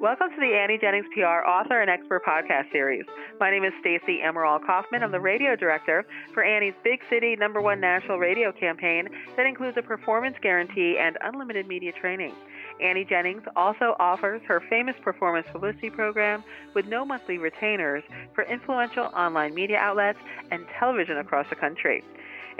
Welcome to the Annie Jennings PR Author and Expert Podcast Series. My name is Stacy Emerald Kaufman. I'm the radio director for Annie's Big City #1 national radio campaign that includes a performance guarantee and unlimited media training. Annie Jennings also offers her famous performance publicity program with no monthly retainers for influential online media outlets and television across the country.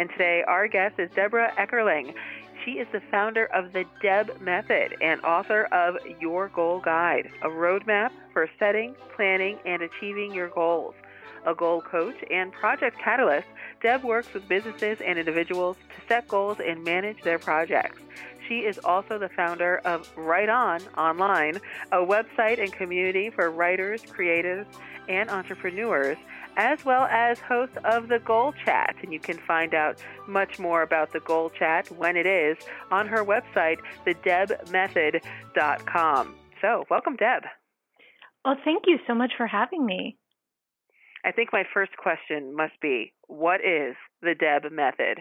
And today our guest is Deborah Eckerling. She is the founder of The Deb Method and author of Your Goal Guide, a roadmap for setting, planning, and achieving your goals. A goal coach and project catalyst, Deb works with businesses and individuals to set goals and manage their projects. She is also the founder of Write On Online, a website and community for writers, creatives, and entrepreneurs, as well as host of The Goal Chat. And you can find out much more about The Goal Chat when it is on her website, TheDebMethod.com. So welcome, Deb. Well, thank you so much for having me. I think my first question must be, what is The Deb Method?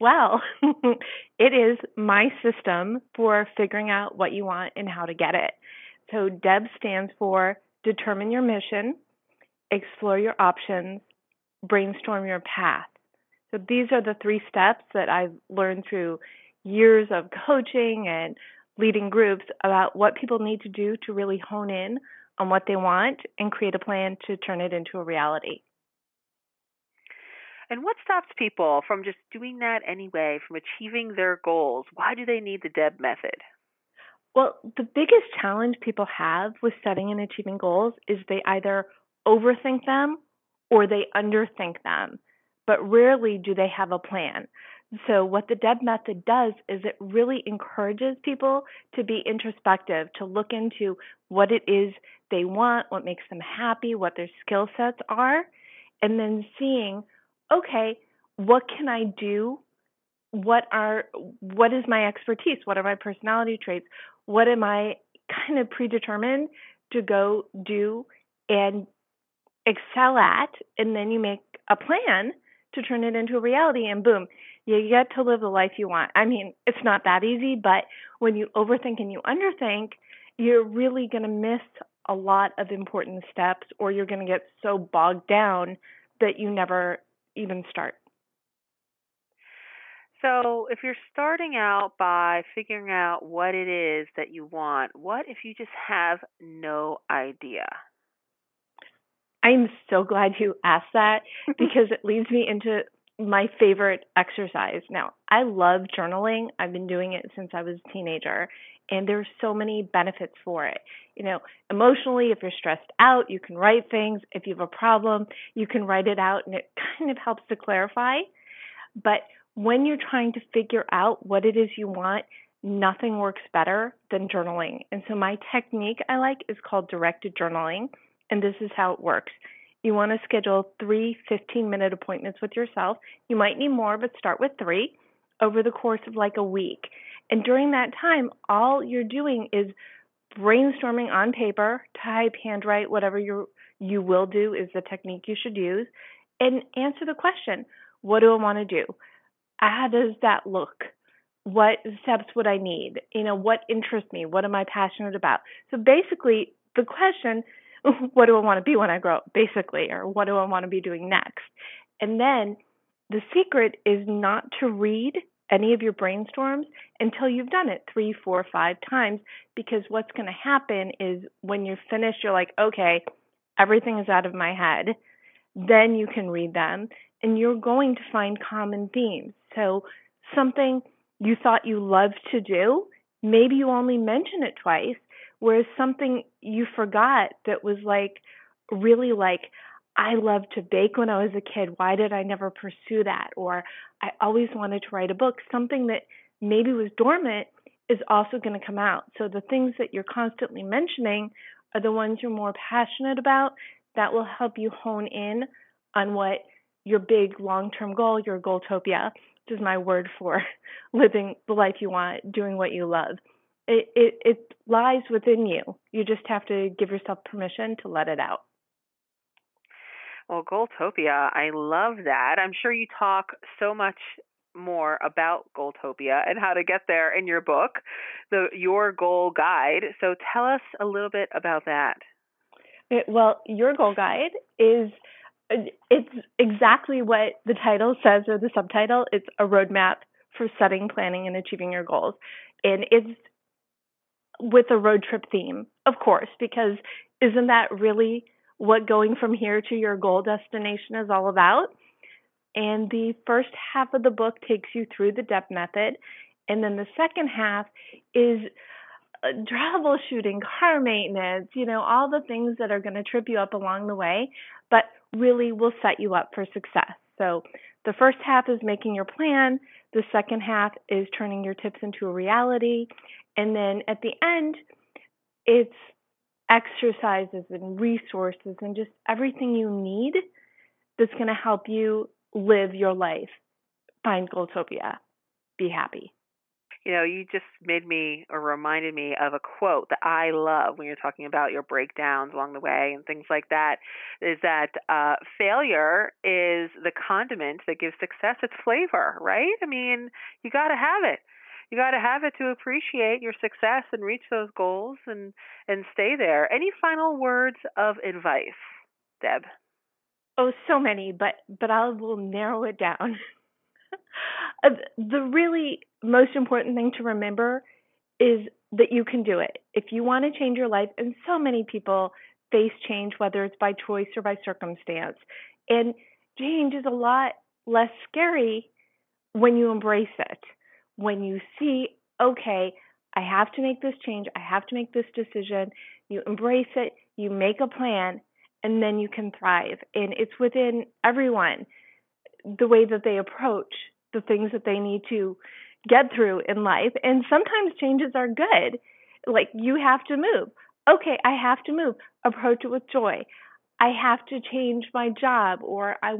Well, it is my system for figuring out what you want and how to get it. So DEB stands for determine your mission, explore your options, brainstorm your path. So these are the three steps that I've learned through years of coaching and leading groups about what people need to do to really hone in on what they want and create a plan to turn it into a reality. And what stops people from just doing that anyway, from achieving their goals? Why do they need the DEB method? Well, the biggest challenge people have with setting and achieving goals is they either overthink them or they underthink them, but rarely do they have a plan. So what the DEB method does is it really encourages people to be introspective, to look into what it is they want, what makes them happy, what their skill sets are, and then seeing, okay, what can I do? What is my expertise? What are my personality traits? What am I kind of predetermined to go do and excel at? And then you make a plan to turn it into a reality, and boom, you get to live the life you want. I mean, it's not that easy, but when you overthink and you underthink, you're really going to miss a lot of important steps, or you're going to get so bogged down that you never even start. So if you're starting out by figuring out what it is that you want, what if you just have no idea? I'm so glad you asked that because it leads me into my favorite exercise. Now, I love journaling. I've been doing it since I was a teenager, and there's so many benefits for it. You know, emotionally, if you're stressed out, you can write things. If you have a problem, you can write it out, and it kind of helps to clarify. But when you're trying to figure out what it is you want, nothing works better than journaling. And so my technique I like is called directed journaling, and this is how it works. You want to schedule 3 15-minute appointments with yourself. You might need more, but start with 3 over the course of like a week. And during that time, all you're doing is brainstorming on paper, type, handwrite, whatever you will do is the technique you should use, and answer the question, what do I want to do? How does that look? What steps would I need? You know, what interests me? What am I passionate about? So basically, the question, what do I want to be when I grow up, basically, or what do I want to be doing next? And then the secret is not to read any of your brainstorms until you've done it 3, 4, 5 times, because what's going to happen is when you're finished, you're like, okay, everything is out of my head. Then you can read them, and you're going to find common themes. So something you thought you loved to do, maybe you only mention it twice, whereas something you forgot that was really I loved to bake when I was a kid. Why did I never pursue that? Or I always wanted to write a book. Something that maybe was dormant is also going to come out. So the things that you're constantly mentioning are the ones you're more passionate about. That will help you hone in on what your big long-term goal, your Goaltopia, which is my word for living the life you want, doing what you love. It lies within you. You just have to give yourself permission to let it out. Well, Goaltopia, I love that. I'm sure you talk so much more about Goaltopia and how to get there in your book, Your Goal Guide. So tell us a little bit about that. Well, Your Goal Guide is, it's exactly what the title says or the subtitle. It's a roadmap for setting, planning, and achieving your goals. And it's with a road trip theme, of course, because isn't that really what going from here to your goal destination is all about? And the first half of the book takes you through the Deb Method. And then the second half is troubleshooting, car maintenance, you know, all the things that are going to trip you up along the way, but really will set you up for success. So the first half is making your plan. The second half is turning your tips into a reality. And then at the end, it's exercises and resources and just everything you need that's going to help you live your life, find Goaltopia, be happy. You know, you just made me or reminded me of a quote that I love when you're talking about your breakdowns along the way and things like that, is that failure is the condiment that gives success its flavor, right? I mean, you got to have it. You got to have it to appreciate your success and reach those goals and stay there. Any final words of advice, Deb? Oh, so many, but I will narrow it down. The really most important thing to remember is that you can do it. If you want to change your life, and so many people face change, whether it's by choice or by circumstance, and change is a lot less scary when you embrace it, when you see, okay, I have to make this change, I have to make this decision, you embrace it, you make a plan, and then you can thrive. And it's within everyone, the way that they approach the things that they need to get through in life. And sometimes changes are good. Like, you have to move. Okay, I have to move. Approach it with joy. I have to change my job, or I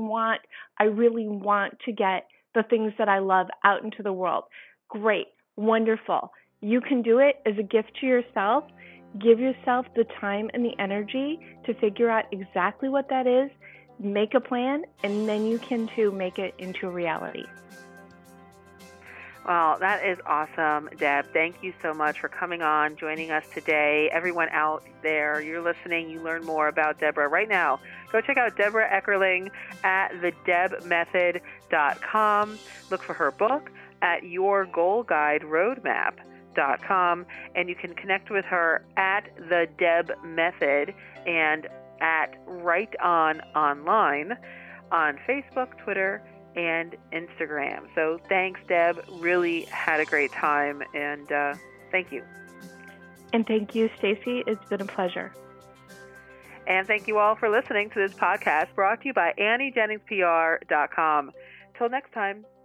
really want to get the things that I love out into the world. Great. Wonderful. You can do it as a gift to yourself. Give yourself the time and the energy to figure out exactly what that is, make a plan, and then you can too make it into reality. Well, that is awesome, Deb. Thank you so much for coming on, joining us today. Everyone out there, you're listening, you learn more about Deborah right now. Go check out Deborah Eckerling at TheDebMethod.com. Look for her book at yourgoalguideroadmap.com, and you can connect with her at The Deb Method and at Write On Online on Facebook, Twitter, and Instagram. So thanks, Deb. Really had a great time, and thank you. And thank you, Stacy. It's been a pleasure. And thank you all for listening to this podcast brought to you by AnnieJenningsPR.com. Till next time.